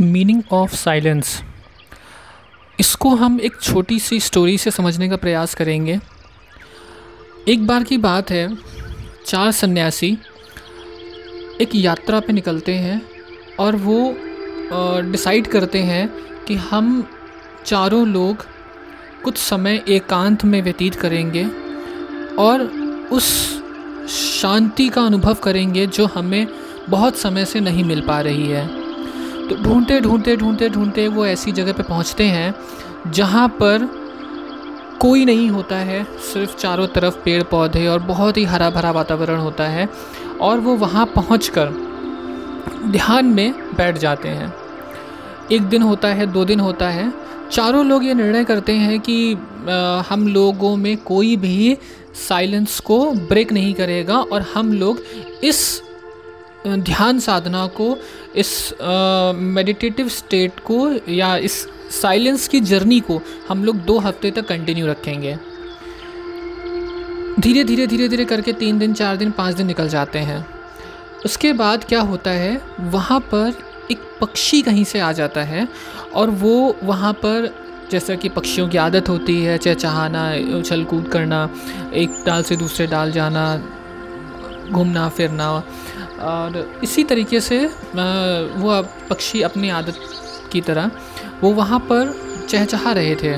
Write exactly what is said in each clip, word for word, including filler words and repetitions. Meaning of silence, इसको हम एक छोटी सी स्टोरी से समझने का प्रयास करेंगे। एक बार की बात है, चार सन्यासी एक यात्रा पे निकलते हैं और वो डिसाइड करते हैं कि हम चारों लोग कुछ समय एकांत में व्यतीत करेंगे और उस शांति का अनुभव करेंगे जो हमें बहुत समय से नहीं मिल पा रही है। तो ढूंढते ढूंढते ढूंढते ढूंढते वो ऐसी जगह पे पहुंचते हैं जहां पर कोई नहीं होता है, सिर्फ चारों तरफ पेड़ पौधे और बहुत ही हरा भरा वातावरण होता है। और वो वहाँ पहुंचकर ध्यान में बैठ जाते हैं। एक दिन होता है, दो दिन होता है, चारों लोग ये निर्णय करते हैं कि आ, हम लोगों में कोई भी साइलेंस को ब्रेक नहीं करेगा और हम लोग इस ध्यान साधना को, इस मेडिटेटिव स्टेट को या इस साइलेंस की जर्नी को हम लोग दो हफ्ते तक कंटिन्यू रखेंगे। धीरे धीरे धीरे धीरे करके तीन दिन, चार दिन, पाँच दिन निकल जाते हैं। उसके बाद क्या होता है, वहाँ पर एक पक्षी कहीं से आ जाता है और वो वहाँ पर, जैसा कि पक्षियों की आदत होती है, चहचहाना, उछल कूद करना, एक डाल से दूसरे डाल जाना, घूमना फिरना, और इसी तरीके से वो पक्षी अपनी आदत की तरह वो वहाँ पर चहचहा रहे थे।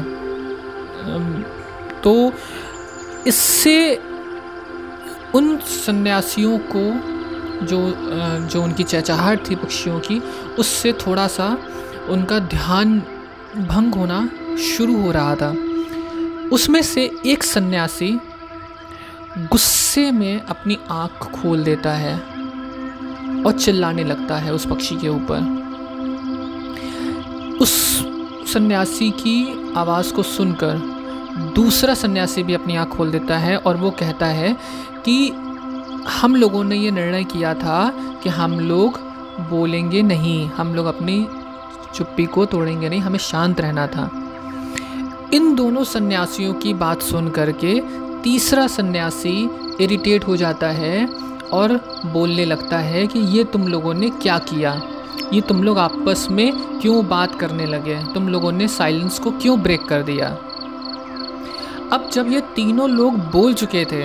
तो इससे उन सन्यासियों को जो जो उनकी चहचहाट थी पक्षियों की, उससे थोड़ा सा उनका ध्यान भंग होना शुरू हो रहा था। उसमें से एक सन्यासी गुस्से में अपनी आँख खोल देता है और चिल्लाने लगता है उस पक्षी के ऊपर। उस सन्यासी की आवाज़ को सुनकर दूसरा सन्यासी भी अपनी आँख खोल देता है और वो कहता है कि हम लोगों ने ये निर्णय किया था कि हम लोग बोलेंगे नहीं, हम लोग अपनी चुप्पी को तोड़ेंगे नहीं, हमें शांत रहना था। इन दोनों सन्यासियों की बात सुन करके तीसरा सन्यासी इरिटेट हो जाता है और बोलने लगता है कि ये तुम लोगों ने क्या किया, ये तुम लोग आपस में क्यों बात करने लगे, तुम लोगों ने साइलेंस को क्यों ब्रेक कर दिया। अब जब ये तीनों लोग बोल चुके थे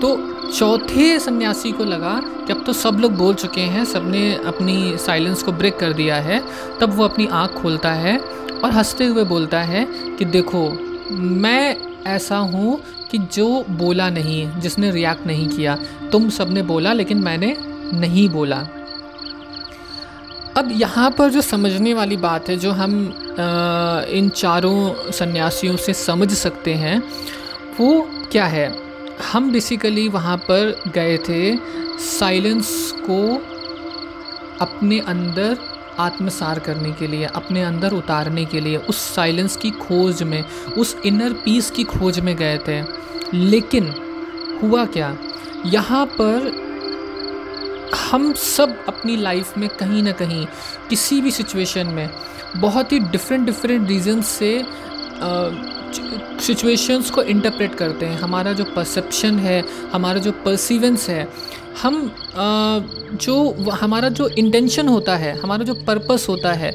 तो चौथे सन्यासी को लगा कि अब तो सब लोग बोल चुके हैं, सब ने अपनी साइलेंस को ब्रेक कर दिया है। तब वो अपनी आँख खोलता है और हंसते हुए बोलता है कि देखो, मैं ऐसा हूँ कि जो बोला नहीं, जिसने रिएक्ट नहीं किया, तुम सब ने बोला लेकिन मैंने नहीं बोला। अब यहाँ पर जो समझने वाली बात है, जो हम आ, इन चारों सन्यासियों से समझ सकते हैं, वो क्या है, हम बेसिकली वहाँ पर गए थे साइलेंस को अपने अंदर आत्मसार करने के लिए, अपने अंदर उतारने के लिए, उस साइलेंस की खोज में, उस इनर पीस की खोज में गए थे। लेकिन हुआ क्या, यहाँ पर हम सब अपनी लाइफ में कहीं ना कहीं किसी भी सिचुएशन में बहुत ही डिफरेंट डिफरेंट रीजन से सिचुएशंस को इंटरप्रेट करते हैं। हमारा जो परसेप्शन है, हमारा जो परसीवेंस है, हम आ, जो हमारा जो इंटेंशन होता है, हमारा जो पर्पस होता है,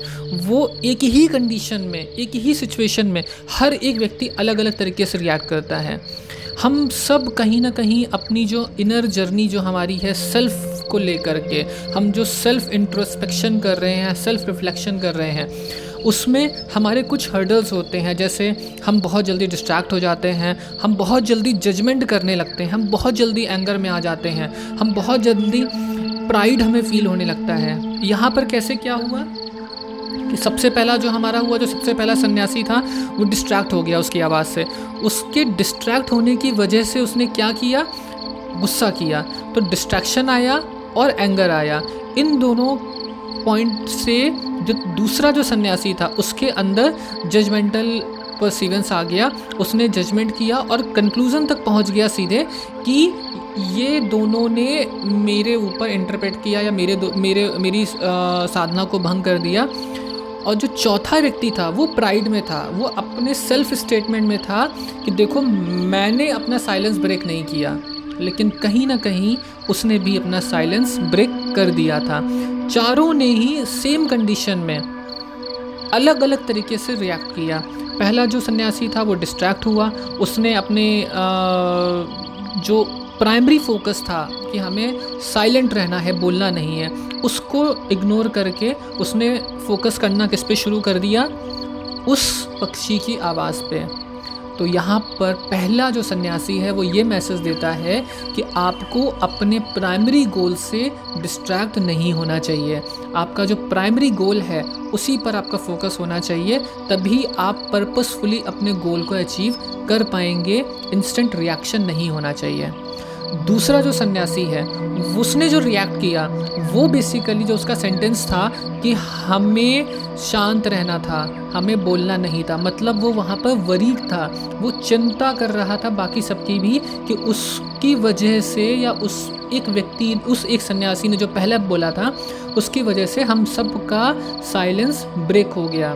वो एक ही कंडीशन में, एक ही सिचुएशन में हर एक व्यक्ति अलग अलग तरीके से रिएक्ट करता है। हम सब कहीं ना कहीं अपनी जो इनर जर्नी जो हमारी है, सेल्फ को लेकर के हम जो सेल्फ इंट्रोस्पेक्शन कर रहे हैं, सेल्फ रिफ्लेक्शन कर रहे हैं, उसमें हमारे कुछ हर्डल्स होते हैं। जैसे हम बहुत जल्दी डिस्ट्रैक्ट हो जाते हैं, हम बहुत जल्दी जजमेंट करने लगते हैं, हम बहुत जल्दी एंगर में आ जाते हैं, हम बहुत जल्दी प्राइड हमें फील होने लगता है। यहाँ पर कैसे क्या हुआ कि सबसे पहला जो हमारा हुआ, जो सबसे पहला सन्यासी था वो डिस्ट्रैक्ट हो गया उसकी आवाज़ से। उसके डिस्ट्रैक्ट होने की वजह से उसने क्या किया, गुस्सा किया। तो डिस्ट्रैक्शन आया और एंगर आया। इन दोनों पॉइंट से जो दूसरा जो सन्यासी था उसके अंदर जजमेंटल परसीवेंस आ गया, उसने जजमेंट किया और कंक्लूज़न तक पहुंच गया सीधे कि ये दोनों ने मेरे ऊपर इंटरप्रेट किया या मेरे मेरे मेरी साधना को भंग कर दिया। और जो चौथा व्यक्ति था वो प्राइड में था, वो अपने सेल्फ स्टेटमेंट में था कि देखो, मैंने अपना साइलेंस ब्रेक नहीं किया, लेकिन कहीं ना कहीं उसने भी अपना साइलेंस ब्रेक कर दिया था। चारों ने ही सेम कंडीशन में, अलग अलग तरीके से रिएक्ट किया। पहला जो सन्यासी था वो डिस्ट्रैक्ट हुआ, उसने अपने आ, जो प्राइमरी फोकस था कि हमें साइलेंट रहना है, बोलना नहीं है, उसको इग्नोर करके उसने फोकस करना किस पे शुरू कर दिया, उस पक्षी की आवाज़ पे। तो यहाँ पर पहला जो सन्यासी है वो ये मैसेज देता है कि आपको अपने प्राइमरी गोल से डिस्ट्रैक्ट नहीं होना चाहिए, आपका जो प्राइमरी गोल है उसी पर आपका फोकस होना चाहिए, तभी आप पर्पसफुली अपने गोल को अचीव कर पाएंगे, इंस्टेंट रिएक्शन नहीं होना चाहिए। दूसरा जो सन्यासी है उसने जो रिएक्ट किया वो बेसिकली जो उसका सेंटेंस था कि हमें शांत रहना था, हमें बोलना नहीं था, मतलब वो वहाँ पर वरीड था, वो चिंता कर रहा था बाकी सबकी भी कि उसकी वजह से या उस एक व्यक्ति, उस एक सन्यासी ने जो पहले बोला था उसकी वजह से हम सब का साइलेंस ब्रेक हो गया।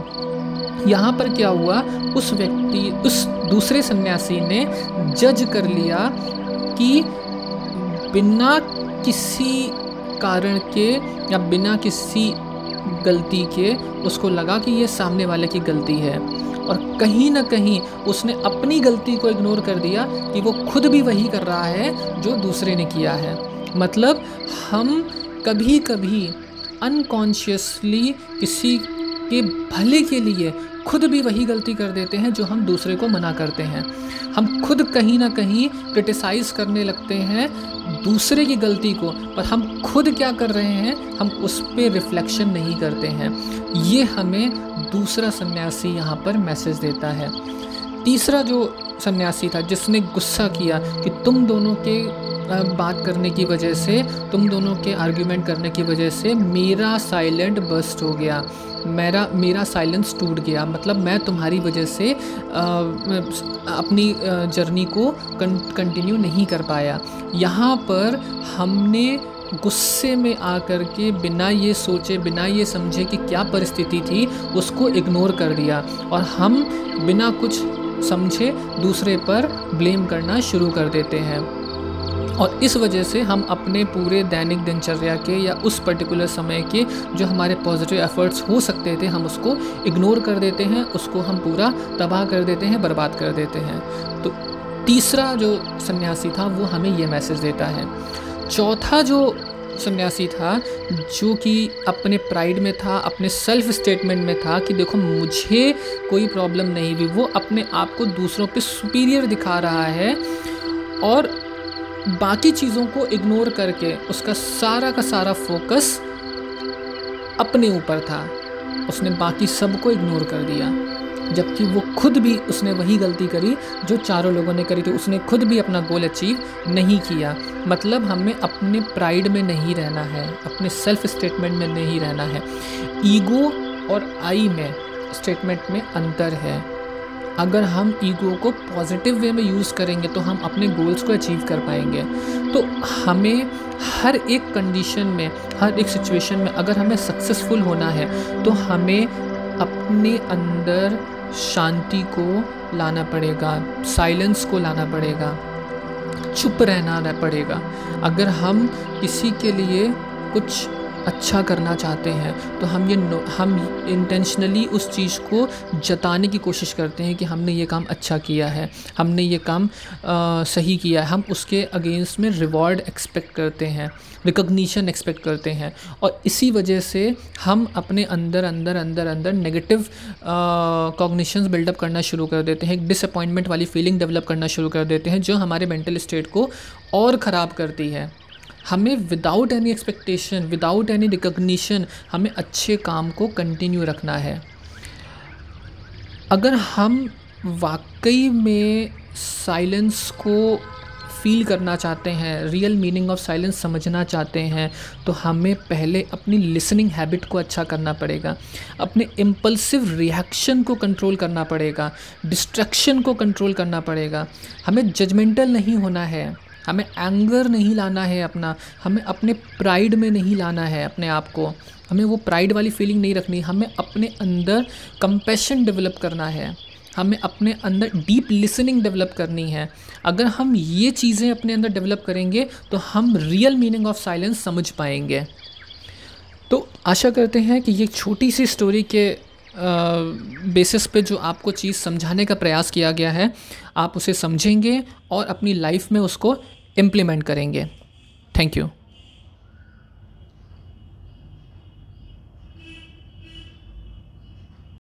यहाँ पर क्या हुआ, उस व्यक्ति, उस दूसरे सन्यासी ने जज कर लिया कि बिना किसी कारण के या बिना किसी गलती के उसको लगा कि ये सामने वाले की गलती है, और कहीं ना कहीं उसने अपनी गलती को इग्नोर कर दिया कि वो खुद भी वही कर रहा है जो दूसरे ने किया है। मतलब हम कभी कभी अनकॉन्शियसली किसी के भले के लिए खुद भी वही गलती कर देते हैं जो हम दूसरे को मना करते हैं। हम खुद कहीं ना कहीं क्रिटिसाइज़ करने लगते हैं दूसरे की गलती को, पर हम खुद क्या कर रहे हैं, हम उस पर रिफ्लेक्शन नहीं करते हैं। ये हमें दूसरा सन्यासी यहाँ पर मैसेज देता है। तीसरा जो सन्यासी था जिसने गुस्सा किया कि तुम दोनों के बात करने की वजह से, तुम दोनों के आर्ग्यूमेंट करने की वजह से मेरा साइलेंट बस्ट हो गया, मेरा मेरा साइलेंस टूट गया, मतलब मैं तुम्हारी वजह से आ, अपनी जर्नी को कंटिन्यू नहीं कर पाया। यहाँ पर हमने गुस्से में आकर के बिना ये सोचे, बिना ये समझे कि क्या परिस्थिति थी, उसको इग्नोर कर दिया और हम बिना कुछ समझे दूसरे पर ब्लेम करना शुरू कर देते हैं, और इस वजह से हम अपने पूरे दैनिक दिनचर्या के या उस पर्टिकुलर समय के जो हमारे पॉजिटिव एफर्ट्स हो सकते थे हम उसको इग्नोर कर देते हैं, उसको हम पूरा तबाह कर देते हैं, बर्बाद कर देते हैं। तो तीसरा जो सन्यासी था वो हमें ये मैसेज देता है। चौथा जो सन्यासी था जो कि अपने प्राइड में था, अपने सेल्फ स्टेटमेंट में था कि देखो मुझे कोई प्रॉब्लम नहीं हुई, वो अपने आप को दूसरों पे सुपीरियर दिखा रहा है और बाकी चीज़ों को इग्नोर करके उसका सारा का सारा फोकस अपने ऊपर था, उसने बाकी सब को इग्नोर कर दिया, जबकि वो खुद भी उसने वही गलती करी जो चारों लोगों ने करी थी, उसने खुद भी अपना गोल अचीव नहीं किया। मतलब हमें अपने प्राइड में नहीं रहना है, अपने सेल्फ स्टेटमेंट में नहीं रहना है। ईगो और आई में, स्टेटमेंट में अंतर है। अगर हम ईगो को पॉजिटिव वे में यूज़ करेंगे तो हम अपने गोल्स को अचीव कर पाएंगे। तो हमें हर एक कंडीशन में, हर एक सिचुएशन में अगर हमें सक्सेसफुल होना है तो हमें अपने अंदर शांति को लाना पड़ेगा, साइलेंस को लाना पड़ेगा, चुप रहना पड़ेगा। अगर हम किसी के लिए कुछ अच्छा करना चाहते हैं तो हम ये हम इंटेंशनली उस चीज़ को जताने की कोशिश करते हैं कि हमने ये काम अच्छा किया है, हमने ये काम आ, सही किया है, हम उसके अगेंस्ट में रिवॉर्ड एक्सपेक्ट करते हैं, रिकॉग्निशन एक्सपेक्ट करते हैं, और इसी वजह से हम अपने अंदर अंदर अंदर अंदर नेगेटिव कॉग्निशंस बिल्डअप करना शुरू कर देते हैं, एक डिसअपॉइंटमेंट वाली फीलिंग डेवलप करना शुरू कर देते हैं जो हमारे मेंटल स्टेट को और ख़राब करती है। हमें without any expectation, without any recognition हमें अच्छे काम को कंटिन्यू रखना है। अगर हम वाकई में साइलेंस को फील करना चाहते हैं, रियल मीनिंग ऑफ साइलेंस समझना चाहते हैं, तो हमें पहले अपनी लिसनिंग हैबिट को अच्छा करना पड़ेगा, अपने इम्पल्सिव रिएक्शन को कंट्रोल करना पड़ेगा, डिस्ट्रैक्शन को कंट्रोल करना पड़ेगा। हमें जजमेंटल नहीं होना है, हमें एंगर नहीं लाना है अपना, हमें अपने प्राइड में नहीं लाना है अपने आप को, हमें वो प्राइड वाली फीलिंग नहीं रखनी, हमें अपने अंदर कंपैशन डेवलप करना है, हमें अपने अंदर डीप लिसनिंग डेवलप करनी है। अगर हम ये चीज़ें अपने अंदर डेवलप करेंगे तो हम रियल मीनिंग ऑफ साइलेंस समझ पाएंगे। तो आशा करते हैं कि ये छोटी सी स्टोरी के बेसिस पे जो आपको चीज़ समझाने का प्रयास किया गया है आप उसे समझेंगे और अपनी लाइफ में उसको इम्प्लीमेंट करेंगे। Thank you.